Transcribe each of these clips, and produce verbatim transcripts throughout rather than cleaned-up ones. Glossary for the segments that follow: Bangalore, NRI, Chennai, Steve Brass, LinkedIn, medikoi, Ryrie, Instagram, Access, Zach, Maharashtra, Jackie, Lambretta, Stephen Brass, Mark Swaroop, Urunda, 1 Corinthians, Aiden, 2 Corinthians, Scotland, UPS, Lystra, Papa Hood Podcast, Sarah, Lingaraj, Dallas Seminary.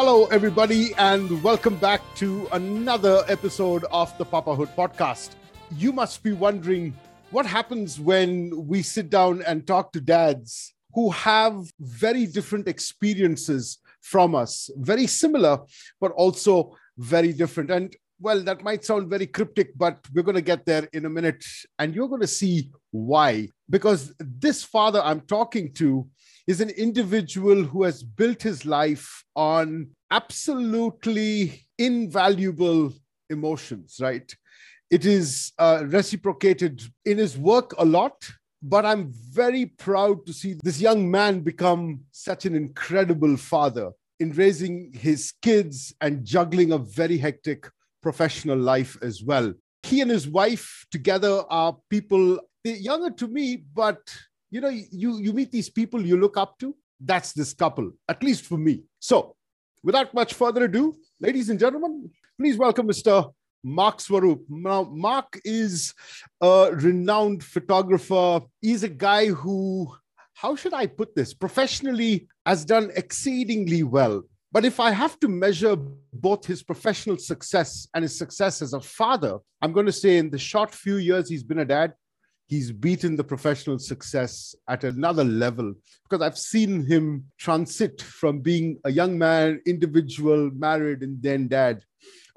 Hello, everybody, and welcome back to another episode of the Papa Hood Podcast. You must be wondering what happens when we sit down and talk to dads who have very different experiences from us, very similar, but also very different. And well, that might sound very cryptic, but we're going to get there in a minute, and you're going to see why. Because this father I'm talking to is an individual who has built his life on absolutely invaluable emotions, right? It is uh, reciprocated in his work a lot, but I'm very proud to see this young man become such an incredible father in raising his kids and juggling a very hectic professional life as well. He and his wife together are people, they're younger to me, but you know, you, you meet these people you look up to. That's this couple, at least for me. So without much further ado, ladies and gentlemen, please welcome Mister Mark Swaroop. Now, Mark is a renowned photographer. He's a guy who, how should I put this, professionally has done exceedingly well. But if I have to measure both his professional success and his success as a father, I'm going to say in the short few years he's been a dad, he's beaten the professional success at another level, because I've seen him transit from being a young man, individual, married, and then dad.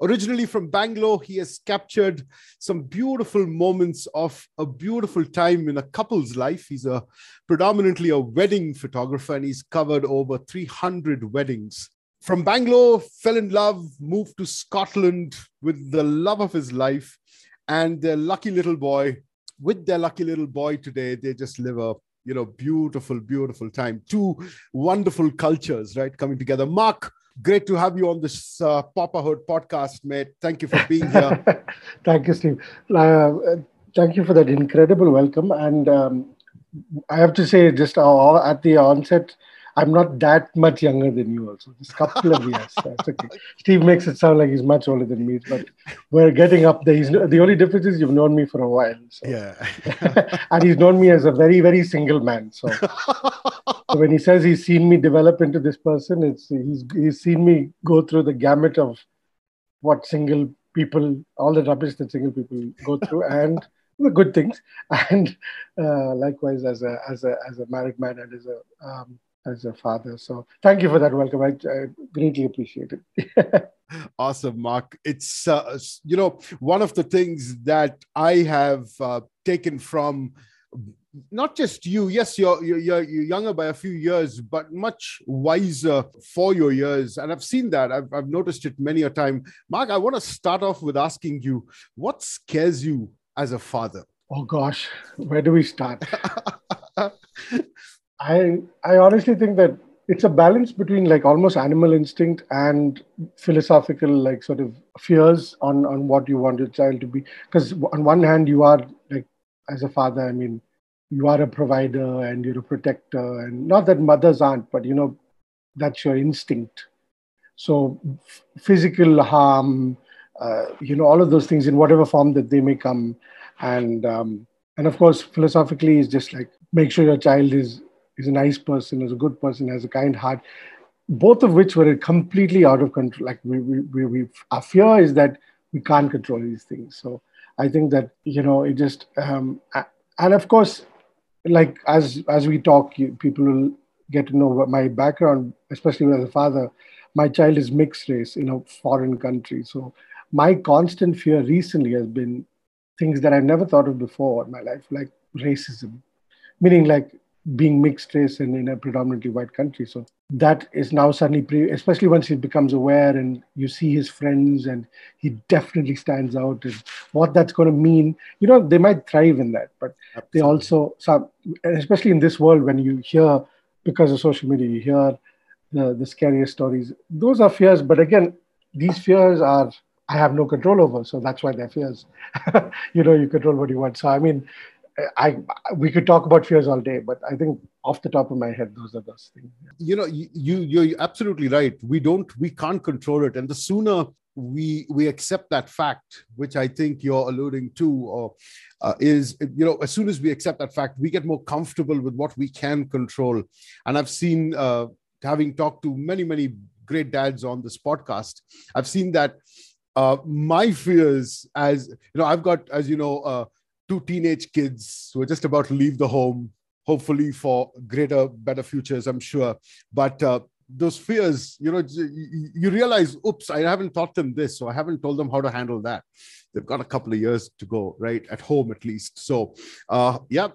Originally from Bangalore, he has captured some beautiful moments of a beautiful time in a couple's life. He's a predominantly a wedding photographer, and he's covered over three hundred weddings. From Bangalore, fell in love, moved to Scotland with the love of his life and their lucky little boy. With their lucky little boy today, they just live a, you know, beautiful, beautiful time. Two wonderful cultures, right, coming together. Mark, great to have you on this uh, Papa Hood podcast, mate. Thank you for being here. Thank you, Steve. Uh, thank you for that incredible welcome. And um, I have to say, just uh, at the onset, I'm not that much younger than you also. Just a couple of years. That's okay. Steve makes it sound like he's much older than me, but we're getting up there. He's, the only difference is you've known me for a while. So. Yeah. And he's known me as a very, very single man. So. So when he says he's seen me develop into this person, it's he's he's seen me go through the gamut of what single people, all the rubbish that single people go through, and the good things. And uh, likewise, as a as a as a married man and as a um, as a father. So thank you for that welcome. I, I greatly appreciate it. Awesome, Mark. It's, uh, you know, one of the things that I have uh, taken from not just you, yes, you're, you're, you're younger by a few years, but much wiser for your years. And I've seen that. I've, I've noticed it many a time. Mark, I want to start off with asking you, what scares you as a father? Oh, gosh, where do we start? I I honestly think that it's a balance between like almost animal instinct and philosophical like sort of fears on, on what you want your child to be. Because on one hand, you are like, as a father, I mean, you are a provider and you're a protector, and not that mothers aren't, but you know, that's your instinct. So f- physical harm, uh, you know, all of those things in whatever form that they may come. And, um, and of course, philosophically is just like, make sure your child is is a nice person, is a good person, has a kind heart, both of which were completely out of control. Like we, we, we, we, our fear is that we can't control these things. So I think that, you know, it just, um, and of course, like as, as we talk, you, people will get to know my background, especially as a father. My child is mixed race in a foreign country. So my constant fear recently has been things that I've never thought of before in my life, like racism, meaning like, being mixed race and in a predominantly white country. So that is now suddenly, pre- especially once he becomes aware and you see his friends and he definitely stands out and what that's going to mean. You know, they might thrive in that, but Absolutely. They also, some, especially in this world when you hear, because of social media, you hear the, the scariest stories. Those are fears, but again, these fears are, I have no control over. So that's why they're fears. You know, you control what you want. So I mean, I we could talk about fears all day, but I think off the top of my head, those are those things. You know, you, you you're absolutely right. We don't, we can't control it, and the sooner we we accept that fact, which I think you're alluding to, or uh, is you know, as soon as we accept that fact, we get more comfortable with what we can control. And I've seen, uh, having talked to many many. great dads on this podcast, I've seen that uh, my fears as, you know, I've got, as you know, uh, two teenage kids who are just about to leave the home, hopefully for greater, better futures, I'm sure. But uh, those fears, you know, you realize, oops, I haven't taught them this. So I haven't told them how to handle that. They've got a couple of years to go, right? At home, at least. So, uh, yeah.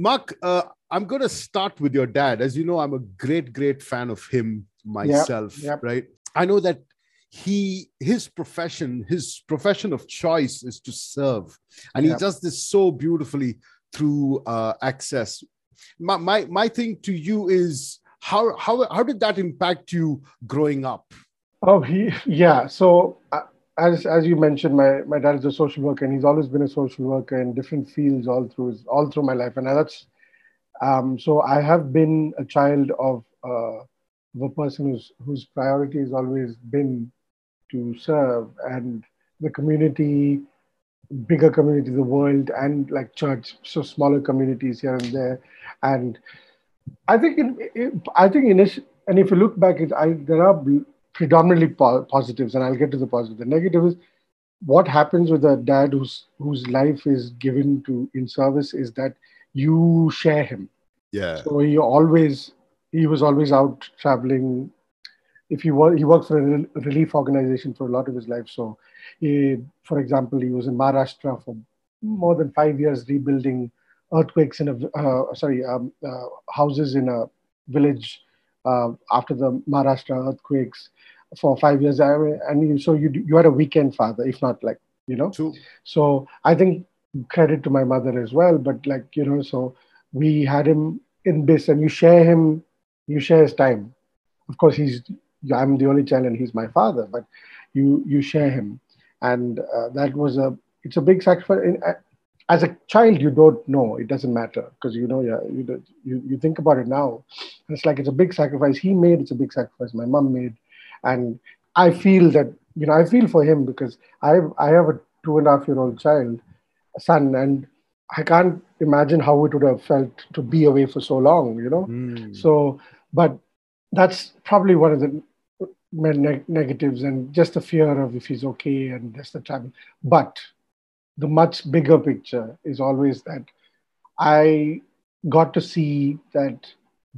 Mark, uh, I'm going to start with your dad. As you know, I'm a great, great fan of him myself, yep, yep. right? I know that he, his profession, his profession of choice is to serve. And yep. he does this so beautifully through uh, Access. My, my, my thing to you is, how, how, how did that impact you growing up? Oh, he, yeah. So uh, as, as you mentioned, my, my dad is a social worker, and he's always been a social worker in different fields all through, his, all through my life. And that's, Um, so I have been a child of, uh, of a person who's, whose priority has always been to serve, and the community, bigger community, the world, and like church, so smaller communities here and there. And I think, it, it, I think initially, and if you look back, it, I, there are predominantly po- positives, and I'll get to the positive. The negative is what happens with a dad whose whose life is given to in service is that you share him. Yeah. So he always, he was always out traveling. If he were, he worked for a relief organization for a lot of his life. So he, for example, he was in Maharashtra for more than five years, rebuilding earthquakes in a, uh, sorry, um, uh, houses in a village uh, after the Maharashtra earthquakes for five years. And so you, you had a weekend father, if not like, you know. True. So I think, credit to my mother as well, but like, you know, so we had him in this, and you share him, you share his time. Of course, he's, I'm the only child and he's my father, but you, you share him. And uh, that was a, it's a big sacrifice. In, uh, as a child, you don't know, it doesn't matter, because you know, yeah, you, you, you think about it now, and it's like, it's a big sacrifice he made, it's a big sacrifice my mom made. And I feel that, you know, I feel for him, because I, I have a two and a half year old child, son, and I can't imagine how it would have felt to be away for so long, you know. Mm. So, but that's probably one of the ne- negatives, and just the fear of if he's okay, and just the travel. But the much bigger picture is always that I got to see that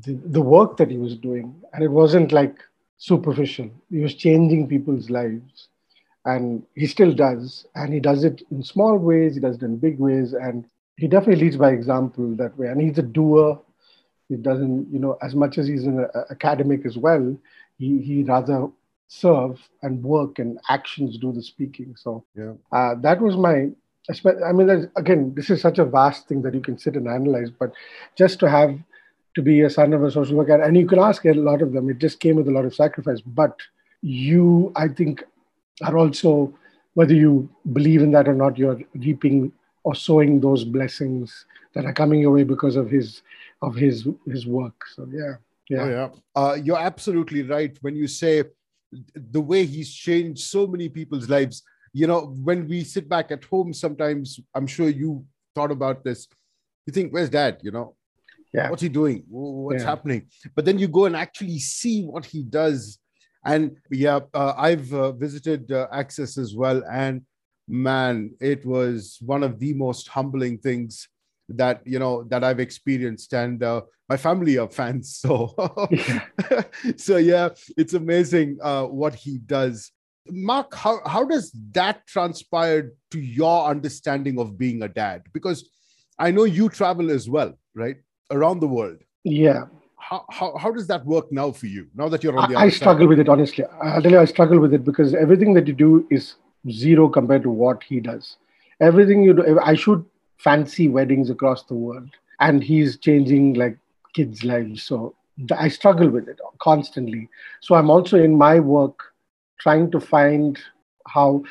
the, the work that he was doing, and it wasn't like superficial. He was changing people's lives. And he still does, and he does it in small ways, he does it in big ways, and he definitely leads by example that way. And he's a doer. He doesn't, you know, as much as he's an academic as well, he, he rather serve and work, and actions do the speaking. So yeah. uh, that was my, I mean, again, this is such a vast thing that you can sit and analyze, but just to have, to be a son of a social worker, and you can ask a lot of them, it just came with a lot of sacrifice, but you, I think, are also, whether you believe in that or not, you're reaping or sowing those blessings that are coming your way because of his of his his work. So yeah, yeah, oh, yeah. Uh, you're absolutely right when you say the way he's changed so many people's lives. You know, when we sit back at home, sometimes I'm sure you thought about this. You think, "Where's Dad? You know, yeah, what's he doing? What's yeah. happening?" But then you go and actually see what he does. And yeah, uh, I've uh, visited uh, Access as well. And man, it was one of the most humbling things that, you know, that I've experienced. And uh, my family are fans. So, yeah. so yeah, it's amazing uh, what he does. Mark, how, how does that transpire to your understanding of being a dad? Because I know you travel as well, right? Around the world. Yeah. How, how how does that work now for you, now that you're on the I, other I struggle side? With it, honestly. I'll tell you, I struggle with it because everything that you do is zero compared to what he does. Everything you do, I shoot fancy weddings across the world, and he's changing like kids' lives. So I struggle with it constantly. So I'm also in my work trying to find how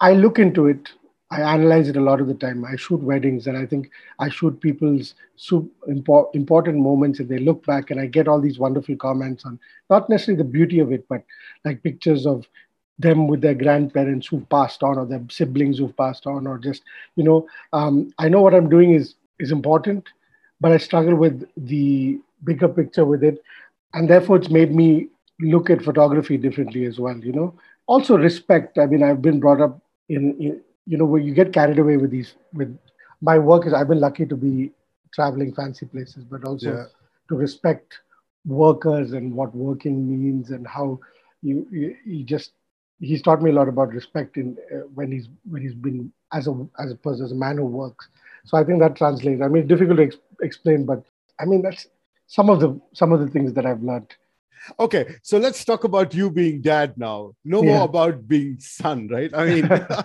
I look into it. I analyze it a lot of the time. I shoot weddings, and I think I shoot people's super impor- important moments, and they look back, and I get all these wonderful comments on not necessarily the beauty of it, but like pictures of them with their grandparents who've passed on, or their siblings who've passed on, or just, you know, um, I know what I'm doing is, is important, but I struggle with the bigger picture with it. And therefore it's made me look at photography differently as well, you know. Also respect. I mean, I've been brought up in, in you know, where you get carried away with these, with my work is, I've been lucky to be traveling fancy places, but also yeah. to respect workers and what working means and how you, you, you just, he's taught me a lot about respect in uh, when he's, when he's been as a, as a person, as a man who works. So I think that translates. I mean, difficult to ex- explain, but I mean, that's some of the, some of the things that I've learned. Okay, so let's talk about you being dad now. No yeah. more about being son, right? I mean, uh,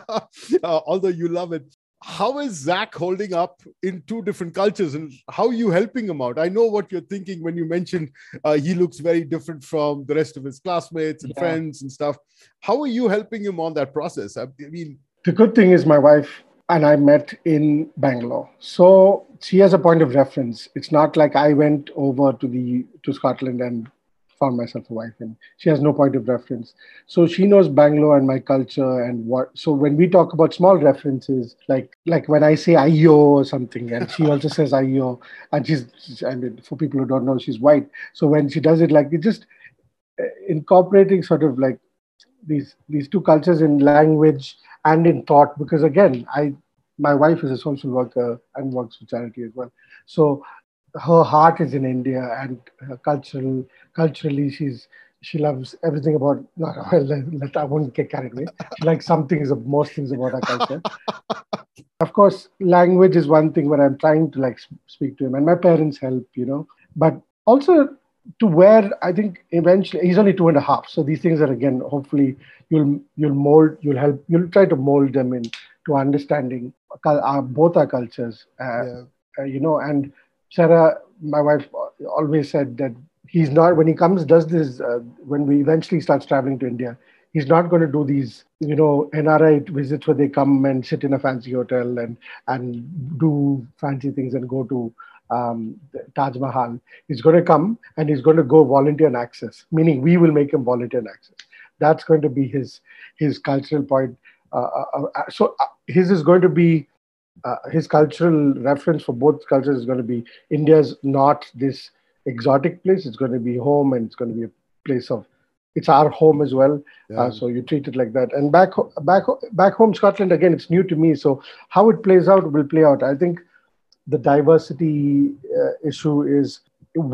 although you love it. How is Zach holding up in two different cultures and how are you helping him out? I know what you're thinking when you mentioned uh, he looks very different from the rest of his classmates and yeah. friends and stuff. How are you helping him on that process? I mean, the good thing is my wife and I met in Bangalore. So she has a point of reference. It's not like I went over to the to Scotland and found myself a wife, and she has no point of reference. So she knows Bangalore and my culture and what. So when we talk about small references, like like when I say "ayo" or something, and she also says "ayo," and she's, she's I mean, for people who don't know, she's white. So when she does it, like it just incorporating sort of like these these two cultures in language and in thought. Because again, I my wife is a social worker and works for charity as well. So her heart is in India, and her cultural, culturally, she's she loves everything about. Well, let, let, I won't get carried away. She likes some things, most things about our culture. Of course, language is one thing where I'm trying to like speak to him, and my parents help, you know. But also to where I think eventually he's only two and a half, so these things are again hopefully you'll you'll mold, you'll help, you'll try to mold them in to understanding our, both our cultures, uh, yeah. uh, you know, and. Sarah, my wife, always said that he's not, when he comes, does this, uh, when we eventually starts traveling to India, he's not going to do these, you know, N R I visits where they come and sit in a fancy hotel and, and do fancy things and go to um, Taj Mahal. He's going to come and he's going to go volunteer in Access, meaning we will make him volunteer in Access. That's going to be his, his cultural point. Uh, uh, uh, so his is going to be, Uh, his cultural reference for both cultures is going to be India's not this exotic place. It's going to be home, and it's going to be a place of, it's our home as well. Yeah. Uh, so you treat it like that. And back, back, back home, Scotland, again, it's new to me. So how it plays out will play out. I think the diversity uh, issue is,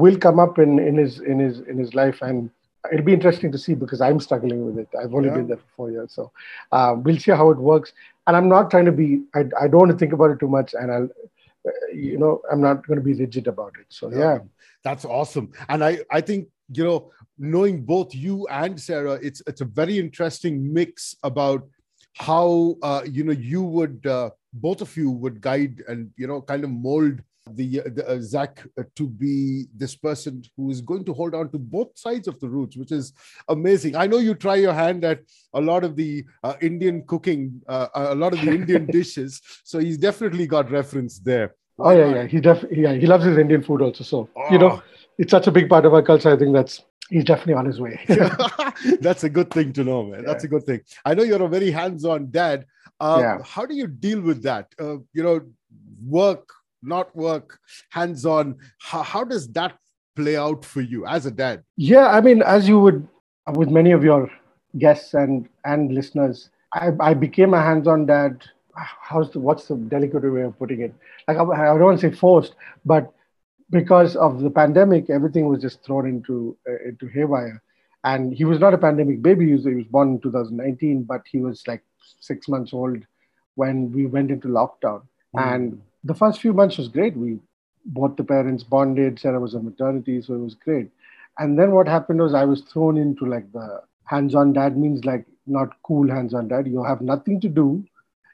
will come up in, in his, in his, in his life. And it'll be interesting to see because I'm struggling with it. I've only yeah. been there for four years. So uh, we'll see how it works. And I'm not trying to be, I, I don't want to think about it too much. And I'll, uh, you know, I'm not going to be rigid about it. So, yeah. yeah. That's awesome. And I, I think, you know, knowing both you and Sarah, it's, it's a very interesting mix about how, uh, you know, you would, uh, both of you would guide and, you know, kind of mold the, the uh, Zach uh, to be this person who is going to hold on to both sides of the roots, which is amazing. I know you try your hand at a lot of the uh, Indian cooking, uh, a lot of the Indian dishes. So he's definitely got reference there. Oh yeah, yeah. He def- yeah, he loves his Indian food also. So oh. you know, it's such a big part of our culture. I think that's he's definitely on his way. That's a good thing to know, man. Yeah. That's a good thing. I know you're a very hands-on dad. Um, yeah. How do you deal with that? Uh, you know, work. Not work, hands-on. How, how does that play out for you as a dad? Yeah, I mean, as you would, with many of your guests and, and listeners, I, I became a hands-on dad. How's the, what's the delicate way of putting it? Like, I, I don't want to say forced, but because of the pandemic, everything was just thrown into uh, into haywire. And he was not a pandemic baby. He was, he was born in two thousand nineteen, but he was like six months old when we went into lockdown. Mm. And the first few months was great. We both the parents bonded. Sarah was on maternity, so it was great. And then what happened was I was thrown into like the hands-on dad means like not cool hands-on dad. You have nothing to do.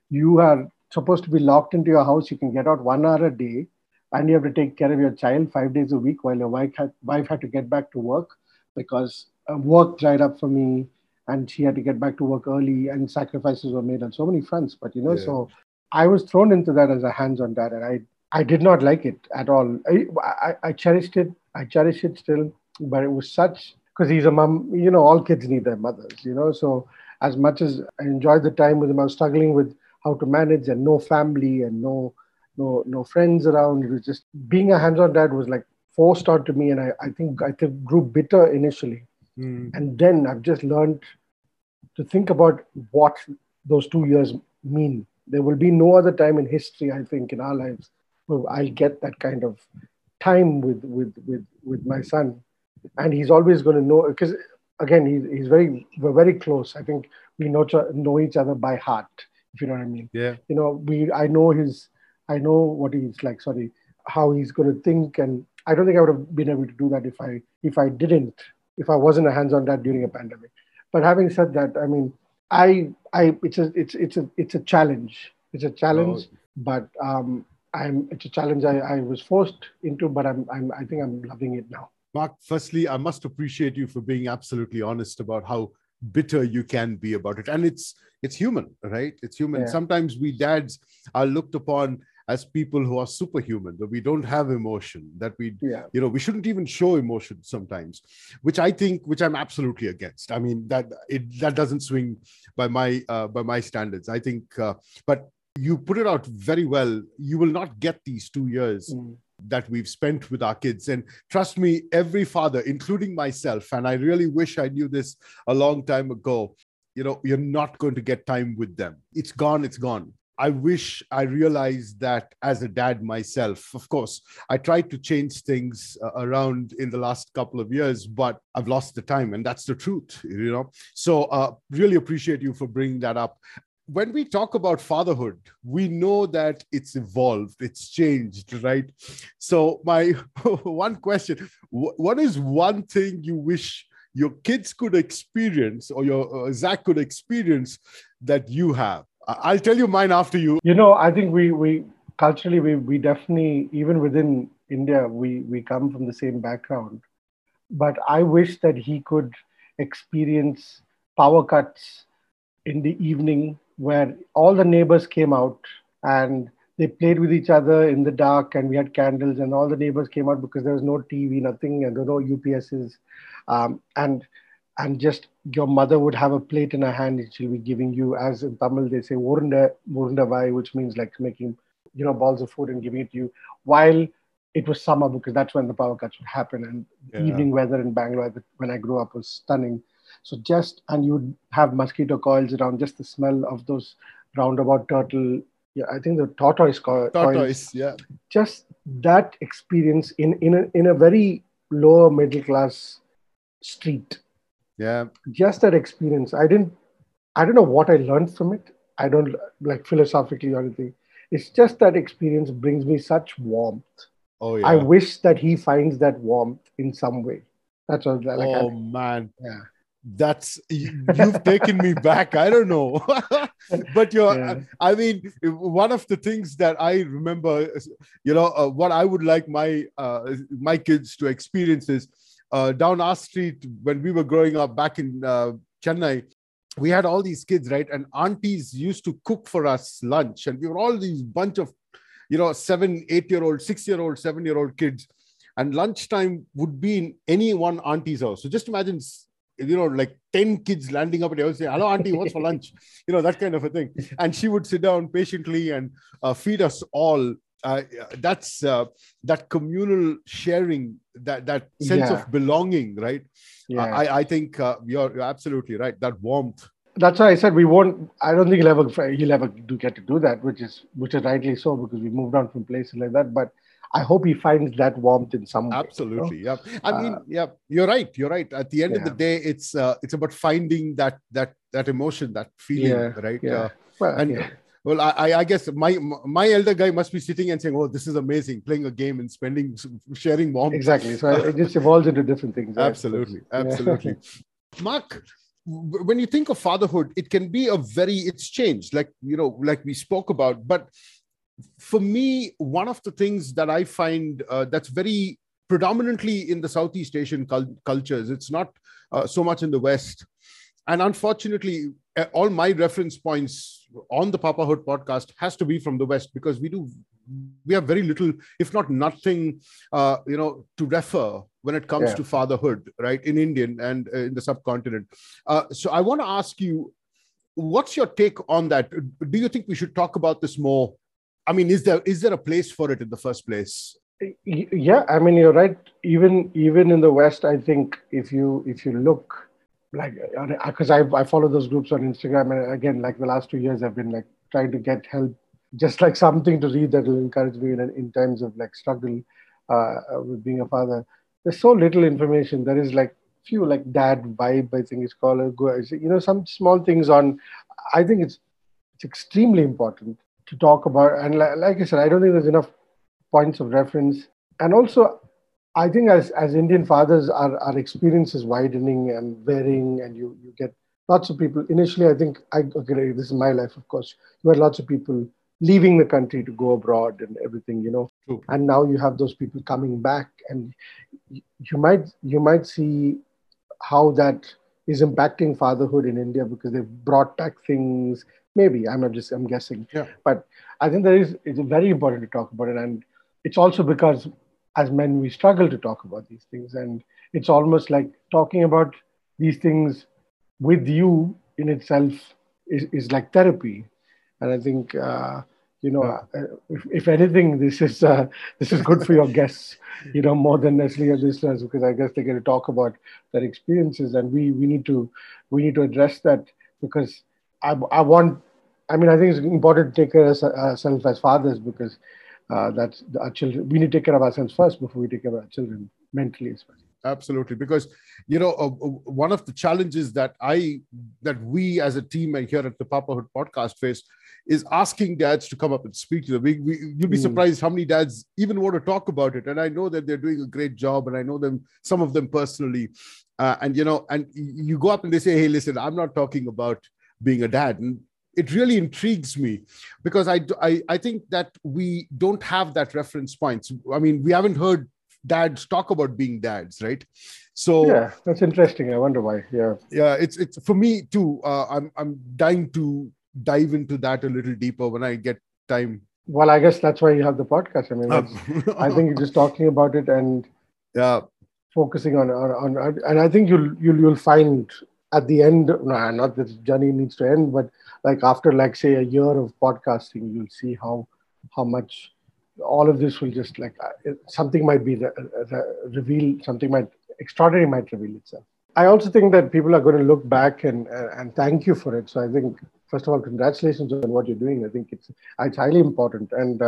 You are supposed to be locked into your house. You can get out one hour a day, and you have to take care of your child five days a week while your wife had, wife had to get back to work because work dried up for me, and she had to get back to work early, and sacrifices were made on so many fronts. But you know, yeah. so. I was thrown into that as a hands-on dad, and I, I did not like it at all. I, I, I cherished it. I cherish it still, but it was such, because he's a mom, you know, all kids need their mothers, you know. So as much as I enjoyed the time with him, I was struggling with how to manage and no family and no no, no friends around. It was just being a hands-on dad was like forced onto me, and I, I think I grew bitter initially. Mm. And then I've just learned to think about what those two years mean. There will be no other time in history, I think, in our lives, where I'll get that kind of time with with with, with my son. And he's always going to know, because again, he's, he's very, we're very close. I think we know, know each other by heart, if you know what I mean. Yeah. You know, we, I know his, I know what he's like, sorry, how he's going to think. And I don't think I would have been able to do that if I, if I didn't, if I wasn't a hands-on dad during a pandemic. But having said that, I mean, I, I, it's a, it's, it's a, it's a challenge. It's a challenge, oh. but um, I'm, it's a challenge I, I was forced into, but I'm, I'm, I think I'm loving it now. Mark, firstly, I must appreciate you for being absolutely honest about how bitter you can be about it. And it's it's human, right? It's human. Yeah. Sometimes we dads are looked upon as people who are superhuman, that we don't have emotion, that we, yeah. you know, we shouldn't even show emotion sometimes, which I think, which I'm absolutely against. I mean, that it that doesn't swing by my uh, by my standards. I think, uh, but you put it out very well. You will not get these two years mm. that we've spent with our kids. And trust me, every father, including myself, and I really wish I knew this a long time ago, you know, you're not going to get time with them. It's gone, it's gone. I wish I realized that as a dad myself. Of course, I tried to change things around in the last couple of years, but I've lost the time, and that's the truth, you know. So uh, really appreciate you for bringing that up. When we talk about fatherhood, we know that it's evolved, it's changed, right? So my one question, what is one thing you wish your kids could experience, or your uh, Zach could experience, that you have? I'll tell you mine after you. You know, I think we, we culturally, we, we definitely, even within India, we, we come from the same background. But I wish that he could experience power cuts in the evening, where all the neighbors came out and they played with each other in the dark, and we had candles, and all the neighbors came out because there was no T V, nothing, and there were no U P Ss. Um, and and just your mother would have a plate in her hand and she'll be giving you, as in Tamil, they say, Urunda, Urunda Vai, which means like making, you know, balls of food and giving it to you, while it was summer, because that's when the power cuts would happen. And yeah. the evening weather in Bangalore, when I grew up, was stunning. So just, and you'd have mosquito coils around, just the smell of those roundabout turtle, yeah, I think the tortoise coil, tortoise, coils. Yeah. Just that experience in, in, a, in a very lower middle class street. Yeah. Just that experience. I didn't, I don't know what I learned from it. I don't, like philosophically or anything. It's just that experience brings me such warmth. Oh, yeah. I wish that he finds that warmth in some way. That's what, like, oh, I, man. Yeah. That's, you've taken me back. I don't know. But you're, yeah. I mean, one of the things that I remember, you know, uh, what I would like my, uh, my kids to experience is uh, down our street, when we were growing up back in uh, Chennai, we had all these kids, right? And aunties used to cook for us lunch. And we were all these bunch of, you know, seven, eight-year-old, six-year-old, seven-year-old kids. And lunchtime would be in any one auntie's house. So just imagine, you know, like ten kids landing up at your house, say, hello, auntie, what's for lunch? You know, that kind of a thing. And she would sit down patiently and uh, feed us all. Uh, that's uh, that communal sharing, that, that sense yeah. of belonging, right? Yeah. Uh, I, I think uh, you're, you're absolutely right. That warmth. That's why I said we won't, I don't think he'll ever, he'll ever do get to do that, which is, which is rightly so, because we moved on from places like that. But I hope he finds that warmth in some way. Absolutely, you know? Yeah. I mean, uh, yeah, you're right. You're right. At the end yeah. of the day, it's uh, it's about finding that that that emotion, that feeling, yeah, right? Yeah. Uh, well, and yeah. well, I, I guess my my elder guy must be sitting and saying, "Oh, this is amazing! Playing a game and spending sharing warmth." Exactly. So it just evolves into different things. Right? Absolutely, absolutely. Yeah. Mark, when you think of fatherhood, it can be a very it's changed, like you know, like we spoke about, but. For me, one of the things that I find uh, that's very predominantly in the Southeast Asian cul- cultures, it's not uh, so much in the West. And unfortunately, all my reference points on the Papa Hood podcast has to be from the West, because we do we have very little, if not nothing, uh, you know, to refer when it comes yeah. to fatherhood, right, in Indian and uh, in the subcontinent. Uh, so I want to ask you, what's your take on that? Do you think we should talk about this more? I mean, is there is there a place for it in the first place? Yeah, I mean, you're right. Even even in the West, I think if you if you look, like, because I I follow those groups on Instagram, and again, like the last two years, I've been like trying to get help, just like something to read that will encourage me in in times of like struggle uh, with being a father. There's so little information. There is like few like dad vibe, I think it's called, or go, you know, some small things on. I think it's it's extremely important to talk about, and like, like I said, I don't think there's enough points of reference. And also, I think as, as Indian fathers, our, our experience is widening and varying, and you, you get lots of people. Initially, I think, I okay, this is my life, of course, you had lots of people leaving the country to go abroad and everything, you know. True. And now you have those people coming back, and you might you might see how that is impacting fatherhood in India, because they've brought back things. Maybe, I'm not just, I'm guessing. Yeah. But I think there is, it's very important to talk about it. And it's also because as men, we struggle to talk about these things. And it's almost like talking about these things with you in itself is, is like therapy. And I think, uh, you know, yeah. uh, if, if anything, this is uh, this is good for your guests, you know, more than necessarily your listeners, because I guess they get to talk about their experiences. And we, we need to we need to address that, because I, I want, I mean, I think it's important to take care of ourselves as fathers, because uh, that's our children. We need to take care of ourselves first before we take care of our children mentally as well. Absolutely, because you know uh, one of the challenges that I that we as a team and here at the Papa Hood podcast face is asking dads to come up and speak to them. We, we, you'll be mm. surprised how many dads even want to talk about it, and I know that they're doing a great job, and I know them, some of them personally, uh, and you know, and you go up and they say, "Hey, listen, I'm not talking about being a dad," and it really intrigues me, because I, I I think that we don't have that reference points. I mean, we haven't heard dads talk about being dads, right? So yeah, that's interesting. I wonder why. Yeah, yeah. It's it's for me too. Uh, I'm I'm dying to dive into that a little deeper when I get time. Well, I guess that's why you have the podcast. I mean, that's, I think you're just talking about it and yeah, focusing on on, on and I think you'll you'll you'll find. At the end, nah, not that the journey needs to end, but like after, like say, a year of podcasting, you'll see how how much all of this will just like uh, something might be re- re- revealed, something might extraordinary might reveal itself. I also think that people are going to look back and uh, and thank you for it. So I think first of all, congratulations on what you're doing. I think it's it's highly important, and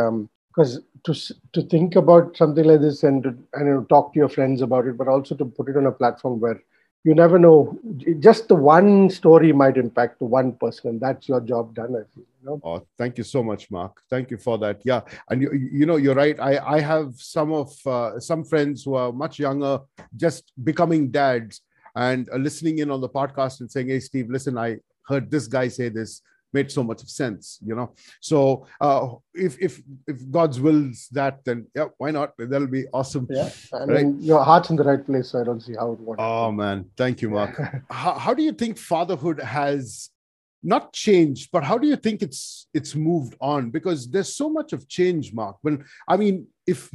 because um, to to think about something like this and to and you know, talk to your friends about it, but also to put it on a platform where you never know. Just the one story might impact the one person, and that's your job done, I think, you know? Oh, thank you so much, Mark. Thank you for that. Yeah, and you, you know, you're right. I, I have some of uh, some friends who are much younger, just becoming dads, and uh, listening in on the podcast and saying, "Hey, Steve, listen, I heard this guy say this. Made so much sense," you know. So uh, if if if God's wills that, then yeah, why not? That'll be awesome. Yeah, I mean, right? Your heart's in the right place, so I don't see how it won't. Oh man, thank you, Mark. how, how do you think fatherhood has not changed, but how do you think it's it's moved on? Because there's so much of change, Mark. When I mean, if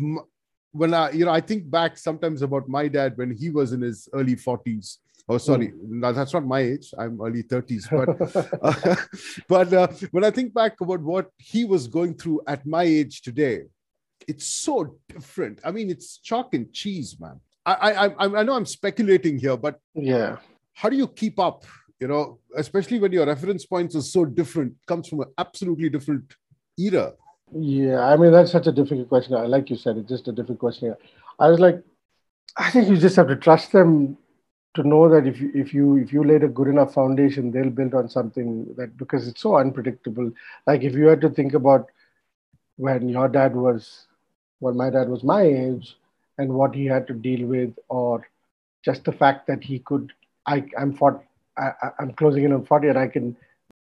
when I you know, I think back sometimes about my dad when he was in his early forties. Oh, sorry, no, that's not my age. I'm early thirties. But uh, but uh, when I think back about what he was going through at my age today, it's so different. I mean, it's chalk and cheese, man. I I I, I know I'm speculating here, but yeah, how do you keep up? You know, especially when your reference points are so different, it comes from an absolutely different era. Yeah, I mean, that's such a difficult question. Like you said, it's just a difficult question. I was like, I think you just have to trust them. To know that if you if you if you laid a good enough foundation, they'll build on something, that because it's so unpredictable. Like if you had to think about when your dad was, well, my dad was my age, and what he had to deal with, or just the fact that he could, I I'm for I, I'm closing in on forty, and I can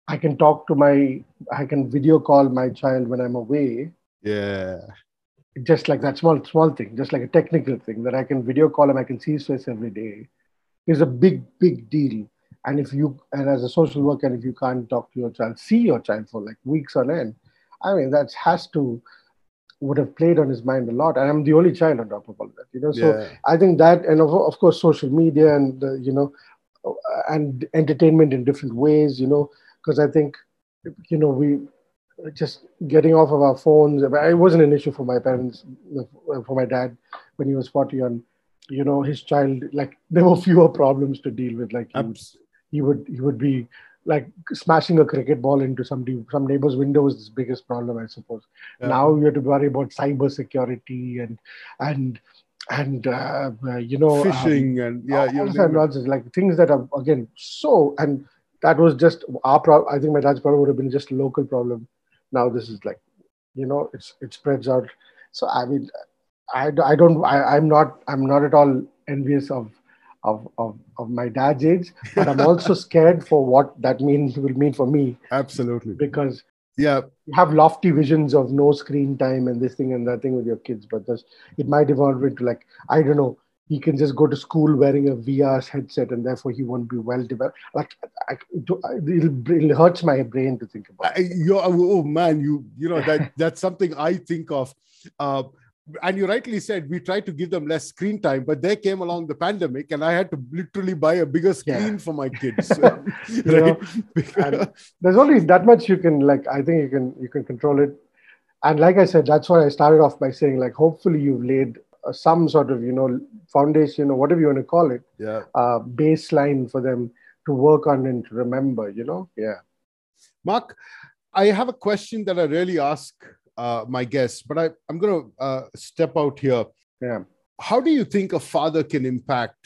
I can talk to my I can video call my child when I'm away. Yeah. Just like that small small thing, just like a technical thing that I can video call him, I can see his face every day. Is a big, big deal. And if you, and as a social worker, if you can't talk to your child, see your child for like weeks on end, I mean, that has to, would have played on his mind a lot. And I'm the only child on top of all that, you know? So yeah. I think that, and of, of course, social media and, the, you know, and entertainment in different ways, you know, because I think, you know, we, just getting off of our phones. It wasn't an issue for my parents, for my dad, when he was forty-one. You know, his child, like, there were fewer problems to deal with. Like, he, he would he would be like smashing a cricket ball into somebody, some neighbor's window was his biggest problem, I suppose. Yeah. Now you have to worry about cyber security and and and uh, you know phishing um, and yeah, all and nonsense, like things that are again so and that was just our problem. I think my dad's problem would have been just a local problem. Now this is like, you know, it's it spreads out. So I mean. I, I don't I, I'm not I'm not at all envious of of of, of my dad's age, but I'm also scared for what that means will mean for me. Absolutely, because yeah, you have lofty visions of no screen time and this thing and that thing with your kids, but this, it might evolve into like, I don't know, he can just go to school wearing a V R headset and therefore he won't be well developed. Like, I, it'll, it'll hurts my brain to think about. I, you're, oh man, you you know that that's something I think of. Uh, And you rightly said, we tried to give them less screen time, but there came along the pandemic and I had to literally buy a bigger screen yeah. for my kids. Right? know, there's only that much you can, like, I think you can, you can control it. And like I said, that's why I started off by saying, like, hopefully you've laid some sort of, you know, foundation or whatever you want to call it, yeah. uh, baseline for them to work on and to remember, you know? Yeah. Mark, I have a question that I really ask Uh, my guess, but I, I'm going to uh, step out here. Yeah. How do you think a father can impact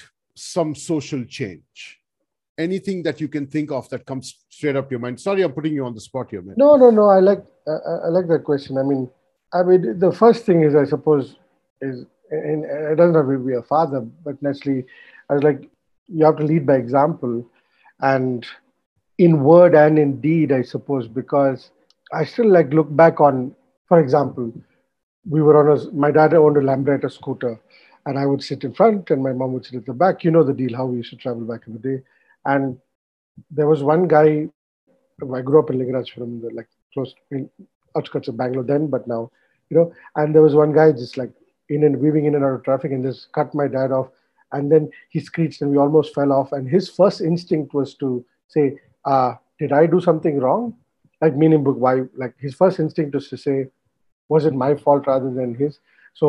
some social change? Anything that you can think of that comes straight up your mind? Sorry, I'm putting you on the spot here, man. No, no, no. I like uh, I like that question. I mean, I mean, the first thing is, I suppose, is and it doesn't have to be a father, but naturally, I was like, you have to lead by example, and in word and in deed, I suppose, because I still like look back on. For example, we were on a, my dad owned a Lambretta scooter and I would sit in front and my mom would sit at the back. You know the deal, how we used to travel back in the day. And there was one guy, I grew up in Lingaraj from the like close in outskirts of Bangalore then, but now, you know, and there was one guy just like in and weaving in and out of traffic and just cut my dad off. And then he screeched and we almost fell off. And his first instinct was to say, uh, did I do something wrong? Like meaning book, why? Like his first instinct was to say, was it my fault rather than his? So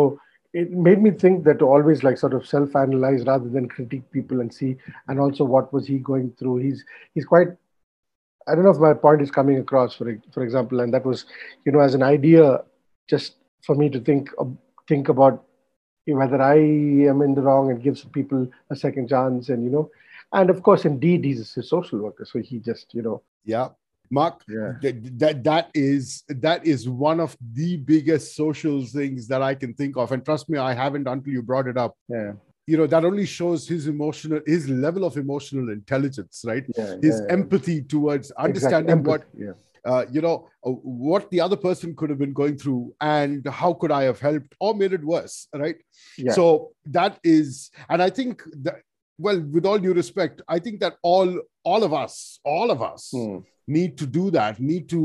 it made me think that to always like sort of self-analyze rather than critique people and see, and also what was he going through? He's he's quite, I don't know if my point is coming across, for, for example, and that was, you know, as an idea, just for me to think, think about whether I am in the wrong and gives people a second chance and, you know, and of course, indeed, he's a social worker. So he just, you know. Yeah. Mark, yeah. that, that that is that is one of the biggest social things that I can think of, and trust me, I haven't until you brought it up. Yeah, you know that only shows his emotional, his level of emotional intelligence, right? Yeah, his yeah, empathy yeah. towards understanding exactly. what yeah. uh, you know, uh, what the other person could have been going through, and how could I have helped or made it worse, right? Yeah. So that is, and I think that, well, with all due respect, I think that all all of us, all of us. Hmm. need to do that, need to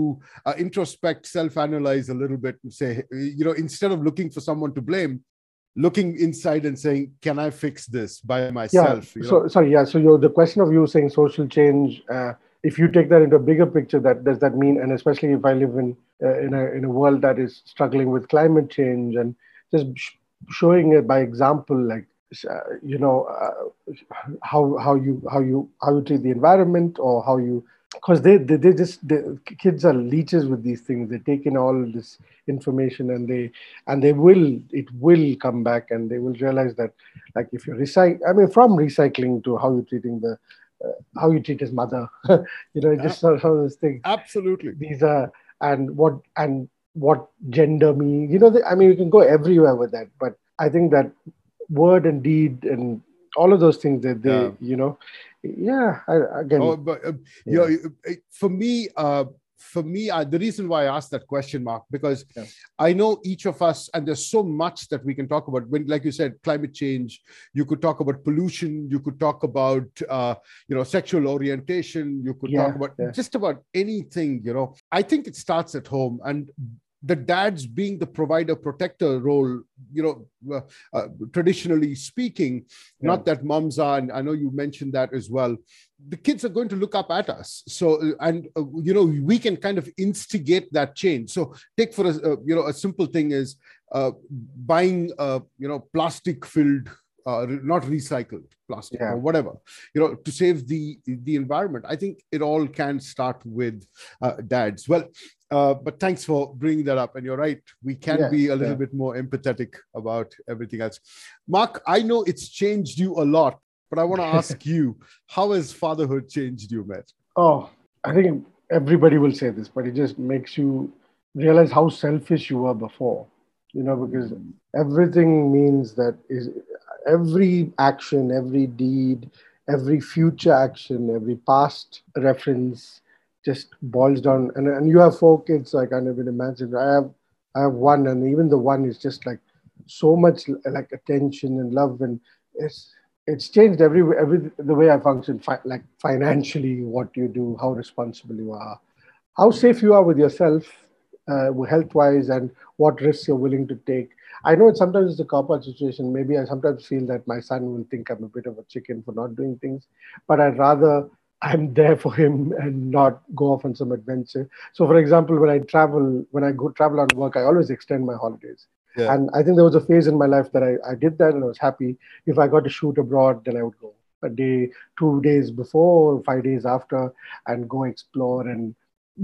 uh, introspect, self-analyze a little bit and say, you know, instead of looking for someone to blame, looking inside and saying, can I fix this by myself? Yeah. You so, know? Sorry, yeah. So you're, the question of you saying social change, uh, if you take that into a bigger picture, that does that mean, and especially if I live in, uh, in, a, in a world that is struggling with climate change and just sh- showing it by example, like, uh, you know, uh, how, how, you, how, you, how you treat the environment or how you... Because they, they, they just they, kids are leeches with these things. They take in all this information, and they and they will it will come back, and they will realize that, like if you recycle, I mean, from recycling to how you're treating the, uh, how you treat his mother, you know, just yeah. some of those things. Absolutely, these are and what and what gender means. You know, the, I mean, you can go everywhere with that, but I think that word and deed and all of those things that they, yeah. you know. Yeah, I, again. Oh, but, uh, yeah. You know, for me, uh, for me, uh, the reason why I asked that question, Mark, because yeah. I know each of us, and there's so much that we can talk about. When, like you said, climate change, you could talk about pollution, you could talk about, uh, you know, sexual orientation, you could yeah, talk about yeah. just about anything. You know, I think it starts at home, and the dads being the provider protector role, you know, uh, uh, traditionally speaking, yeah. Not that moms are, and I know you mentioned that as well, the kids are going to look up at us. So, and, uh, you know, we can kind of instigate that change. So take for, a, uh, you know, a simple thing is uh, buying, uh, you know, plastic filled Uh, not recycled plastic yeah. or whatever, you know, to save the the environment. I think it all can start with uh, dads. Well, uh, but thanks for bringing that up. And you're right, we can yeah, be a little yeah. bit more empathetic about everything else. Mark, I know it's changed you a lot, but I want to ask you, how has fatherhood changed you, Matt? Oh, I think everybody will say this, but it just makes you realize how selfish you were before, you know, because everything means that is... Every action, every deed, every future action, every past reference just boils down. And, and you have four kids, so I can't even imagine. I have I have one, and even the one is just like so much like attention and love, and it's it's changed every every the way I function, fi- like financially, what you do, how responsible you are, how safe you are with yourself, uh, health-wise, and what risks you're willing to take. I know it's sometimes it's a cop-out situation. Maybe I sometimes feel that my son will think I'm a bit of a chicken for not doing things, but I'd rather I'm there for him and not go off on some adventure. So, for example, when I travel, when I go travel on work, I always extend my holidays. Yeah. And I think there was a phase in my life that I, I did that and I was happy. If I got to shoot abroad, then I would go a day, two days before, five days after, and go explore, and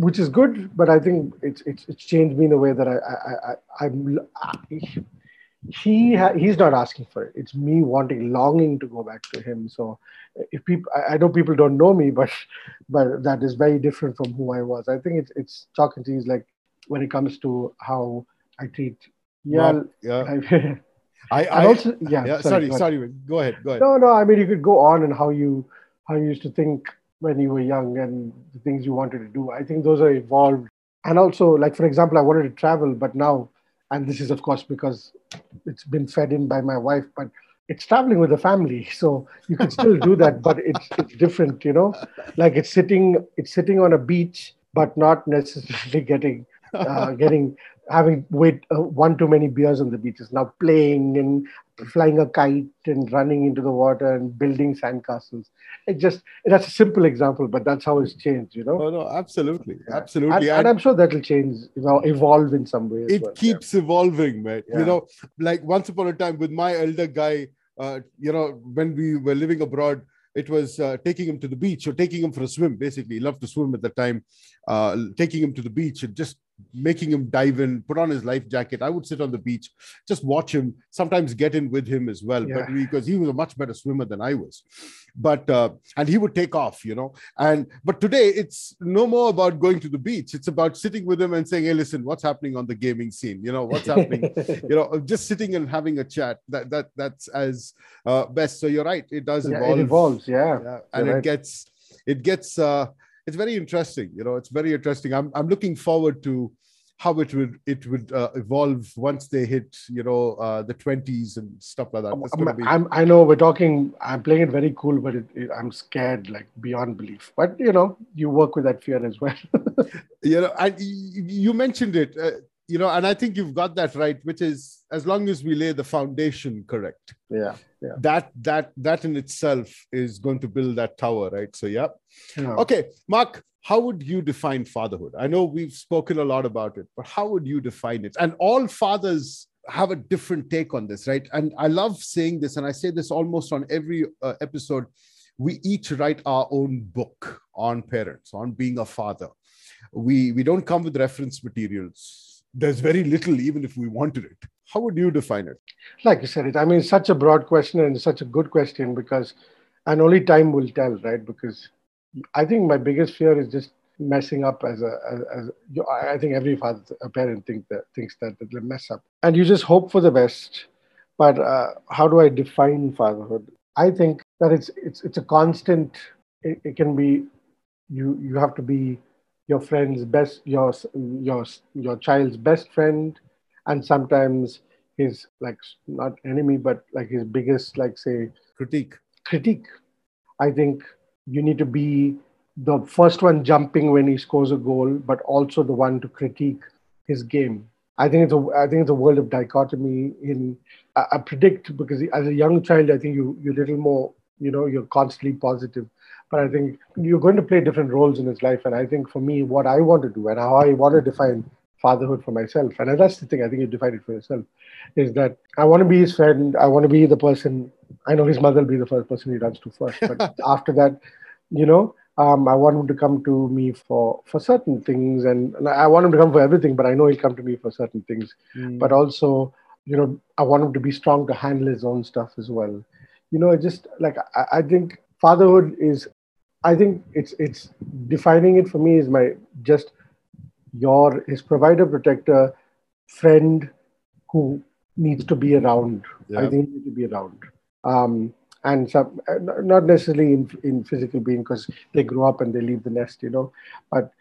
which is good, but I think it's it's, it's changed me in a way that I I, I I'm he ha, he's not asking for it. It's me wanting, longing to go back to him. So if people, I know people don't know me, but but that is very different from who I was. I think it's it's chalk and cheese, like when it comes to how I treat. Yeah, Mark, yeah. I, I, I also yeah. yeah sorry, sorry, sorry. Go ahead. Go ahead. No, no. I mean, you could go on and how you how you used to think when you were young and the things you wanted to do. I think those are evolved. And also, like, for example, I wanted to travel, but now, and this is, of course, because it's been fed in by my wife, but it's traveling with the family. So you can still do that, but it's, it's different, you know, like it's sitting, it's sitting on a beach, but not necessarily getting, uh, getting, having wait uh, one too many beers on the beach. It's now playing and flying a kite and running into the water and building sandcastles. It just, that's a simple example, but that's how it's changed, you know? Oh, no, absolutely. Absolutely. And, and, and I'm sure that'll change, you know, evolve in some way. It well. keeps yeah. evolving, man. Yeah. You know, like once upon a time with my elder guy, uh, you know, when we were living abroad, it was uh, taking him to the beach or taking him for a swim, basically. He loved to swim at the time. Uh, taking him to the beach and just making him dive in, put on his life jacket. I would sit on the beach, just watch him, sometimes get in with him as well, yeah. but because he was a much better swimmer than I was. But, uh, and he would take off, you know, and, but today it's no more about going to the beach. It's about sitting with him and saying, hey, listen, what's happening on the gaming scene? You know, what's happening, you know, just sitting and having a chat. That, that, that's as uh, best. So you're right. It does yeah, evolve. It evolves. Yeah. yeah. And you're it right. gets, it gets, uh, it's very interesting, you know, it's very interesting. I'm I'm looking forward to how it would it would uh, evolve once they hit, you know, uh, the twenties and stuff like that. That's I'm, gonna be... I'm, I know we're talking, I'm playing it very cool, but it, it, I'm scared like beyond belief. But, you know, you work with that fear as well. You know, and you mentioned it, uh, you know, and I think you've got that right, which is as long as we lay the foundation correct. Yeah. Yeah. That that that in itself is going to build that tower, right? So yeah. yeah. Okay, Mark, how would you define fatherhood? I know we've spoken a lot about it, but how would you define it? And all fathers have a different take on this, right? And I love saying this, and I say this almost on every uh, episode. We each write our own book on parents, on being a father. We we don't come with reference materials. There's very little, even if we wanted it. How would you define it? Like you said, it. I mean, it's such a broad question and such a good question because, and only time will tell, right? Because I think my biggest fear is just messing up as a, as, as you, I think every father, a parent think that, thinks that they'll mess up. And you just hope for the best. But uh, how do I define fatherhood? I think that it's it's it's a constant, it, it can be, you you have to be your friend's best, your your your child's best friend, and sometimes his, like, not enemy, but like his biggest, like, say, critique. Critique. I think you need to be the first one jumping when he scores a goal, but also the one to critique his game. I think it's a I think it's a world of dichotomy. In I, I predict, because as a young child, I think you you're a little more, you know, you're constantly positive. But I think you're going to play different roles in his life. And I think for me, what I want to do and how I want to define fatherhood for myself, and that's the thing, I think you define it for yourself, is that I want to be his friend. I want to be the person. I know his mother will be the first person he runs to first. But after that, you know, um, I want him to come to me for, for certain things. And, and I want him to come for everything, but I know he'll come to me for certain things. Mm. But also, you know, I want him to be strong to handle his own stuff as well. You know, just like, I, I think fatherhood is, I think it's it's defining it for me is my just your his provider, protector, friend who needs to be around. Yeah. I think he needs to be around, um, and some, not necessarily in in physical being, because they grow up and they leave the nest, you know. But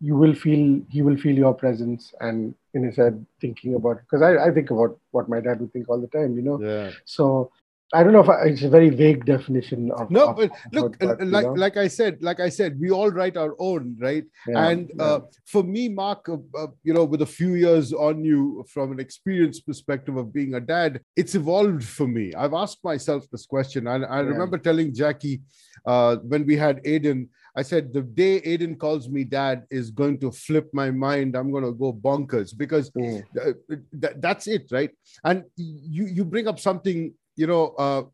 you will feel he will feel your presence, and in his head thinking about, because I, I think about what my dad would think all the time, you know. Yeah. So. I don't know if I, it's a very vague definition of no, of, but look, but, like you know? like I said, like I said, we all write our own, right? Yeah, and yeah. Uh, for me, Mark, uh, uh, you know, with a few years on you from an experience perspective of being a dad, it's evolved for me. I've asked myself this question, and I, I yeah. remember telling Jackie uh, when we had Aiden. I said, the day Aiden calls me dad is going to flip my mind. I'm going to go bonkers, because yeah. th- th- that's it, right? And you you bring up something. You know, uh,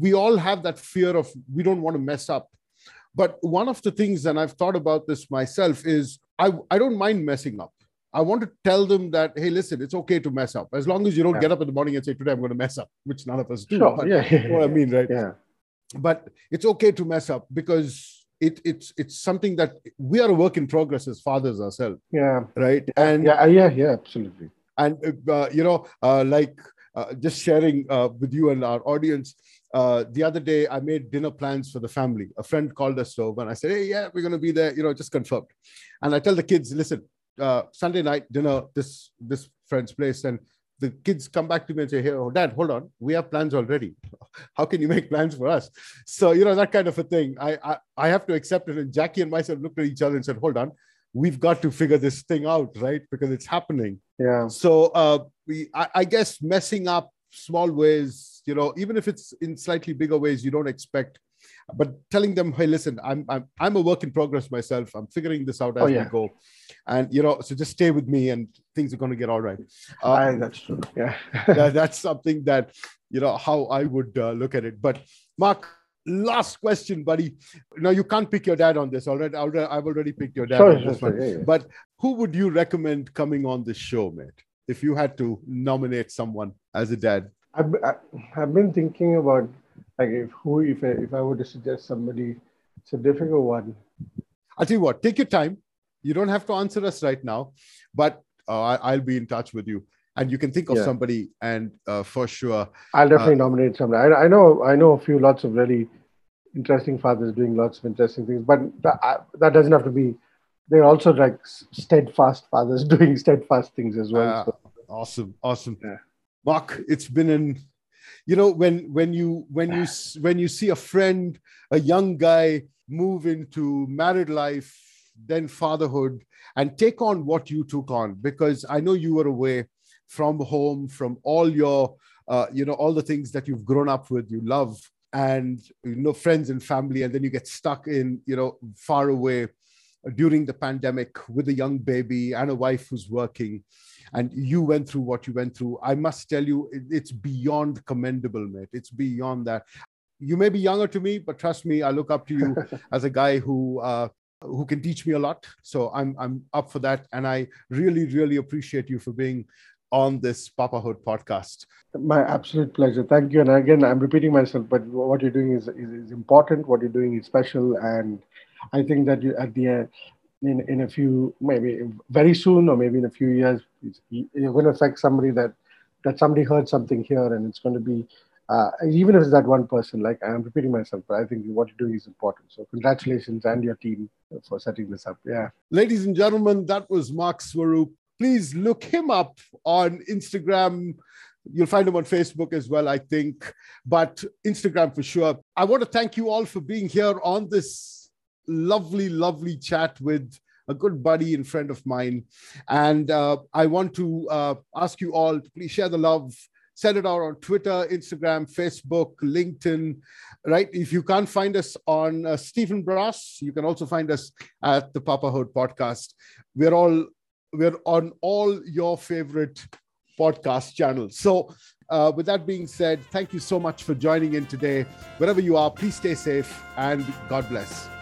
we all have that fear of, we don't want to mess up. But one of the things, and I've thought about this myself, is I, I don't mind messing up. I want to tell them that, hey, listen, it's okay to mess up. As long as you don't yeah. get up in the morning and say, today I'm going to mess up, which none of us do. Sure. But yeah. You know what I mean, right? Yeah. But it's okay to mess up, because it it's it's something that we are a work in progress as fathers ourselves. Yeah. Right? And Yeah, yeah, yeah, absolutely. And, uh, you know, uh, like... Uh, just sharing uh, with you and our audience, uh, the other day I made dinner plans for the family. A friend called us over and I said, hey, yeah, we're going to be there, you know, just confirmed. And I tell the kids, listen, uh, Sunday night dinner, this this friend's place. And the kids come back to me and say, hey, oh, dad, hold on. We have plans already. How can you make plans for us? So, you know, that kind of a thing. I I, I have to accept it. And Jackie and myself looked at each other and said, hold on. We've got to figure this thing out, right? Because it's happening. Yeah. So uh, we, I, I guess messing up small ways, you know, even if it's in slightly bigger ways, you don't expect. But telling them, hey, listen, I'm I'm I'm a work in progress myself. I'm figuring this out as oh, yeah. we go, and you know, so just stay with me, and things are going to get all right. Uh, I, that's true. Yeah. that, that's something that, you know, how I would uh, look at it. But Mark. Last question, buddy. Now, you can't pick your dad on this. All right, I've already picked your dad sorry, on this sorry, one. Yeah, yeah. But who would you recommend coming on this show, mate? If you had to nominate someone as a dad, I've, I've been thinking about like if who if I, if I were to suggest somebody, it's a difficult one. I'll tell you what. Take your time. You don't have to answer us right now, but uh, I'll be in touch with you. And you can think of yeah. somebody, and uh, for sure, I'll definitely uh, nominate somebody. I, I know, I know a few, lots of really interesting fathers doing lots of interesting things. But that, I, that doesn't have to be. They're also like steadfast fathers doing steadfast things as well. Uh, so. Awesome, awesome, yeah. Mark. It's been an, you know, when when you when you when you see a friend, a young guy, move into married life, then fatherhood, and take on what you took on, because I know you were away. From home, from all your, uh, you know, all the things that you've grown up with, you love, and, you know, friends and family, and then you get stuck in, you know, far away during the pandemic with a young baby and a wife who's working, and you went through what you went through. I must tell you, it's beyond commendable, mate. It's beyond that. You may be younger to me, but trust me, I look up to you as a guy who, uh, who can teach me a lot. So I'm, I'm up for that. And I really, really appreciate you for being on this Papa Hood podcast. My absolute pleasure. Thank you. And again, I'm repeating myself, but what you're doing is, is, is important. What you're doing is special. And I think that you, at the end, in, in a few, maybe very soon, or maybe in a few years, you're going to affect somebody that, that somebody heard something here, and it's going to be, uh, even if it's that one person, like I'm repeating myself, but I think what you're doing is important. So congratulations, and your team, for setting this up. Yeah. Ladies and gentlemen, that was Mark Swaroop. Please look him up on Instagram. You'll find him on Facebook as well, I think. But Instagram for sure. I want to thank you all for being here on this lovely, lovely chat with a good buddy and friend of mine. And uh, I want to uh, ask you all to please share the love. Send it out on Twitter, Instagram, Facebook, LinkedIn, right? If you can't find us on uh, Stephen Brass, you can also find us at the Papa Hood Podcast. We're all we're on all your favorite podcast channels. So uh, with that being said, thank you so much for joining in today. Wherever you are, please stay safe and God bless.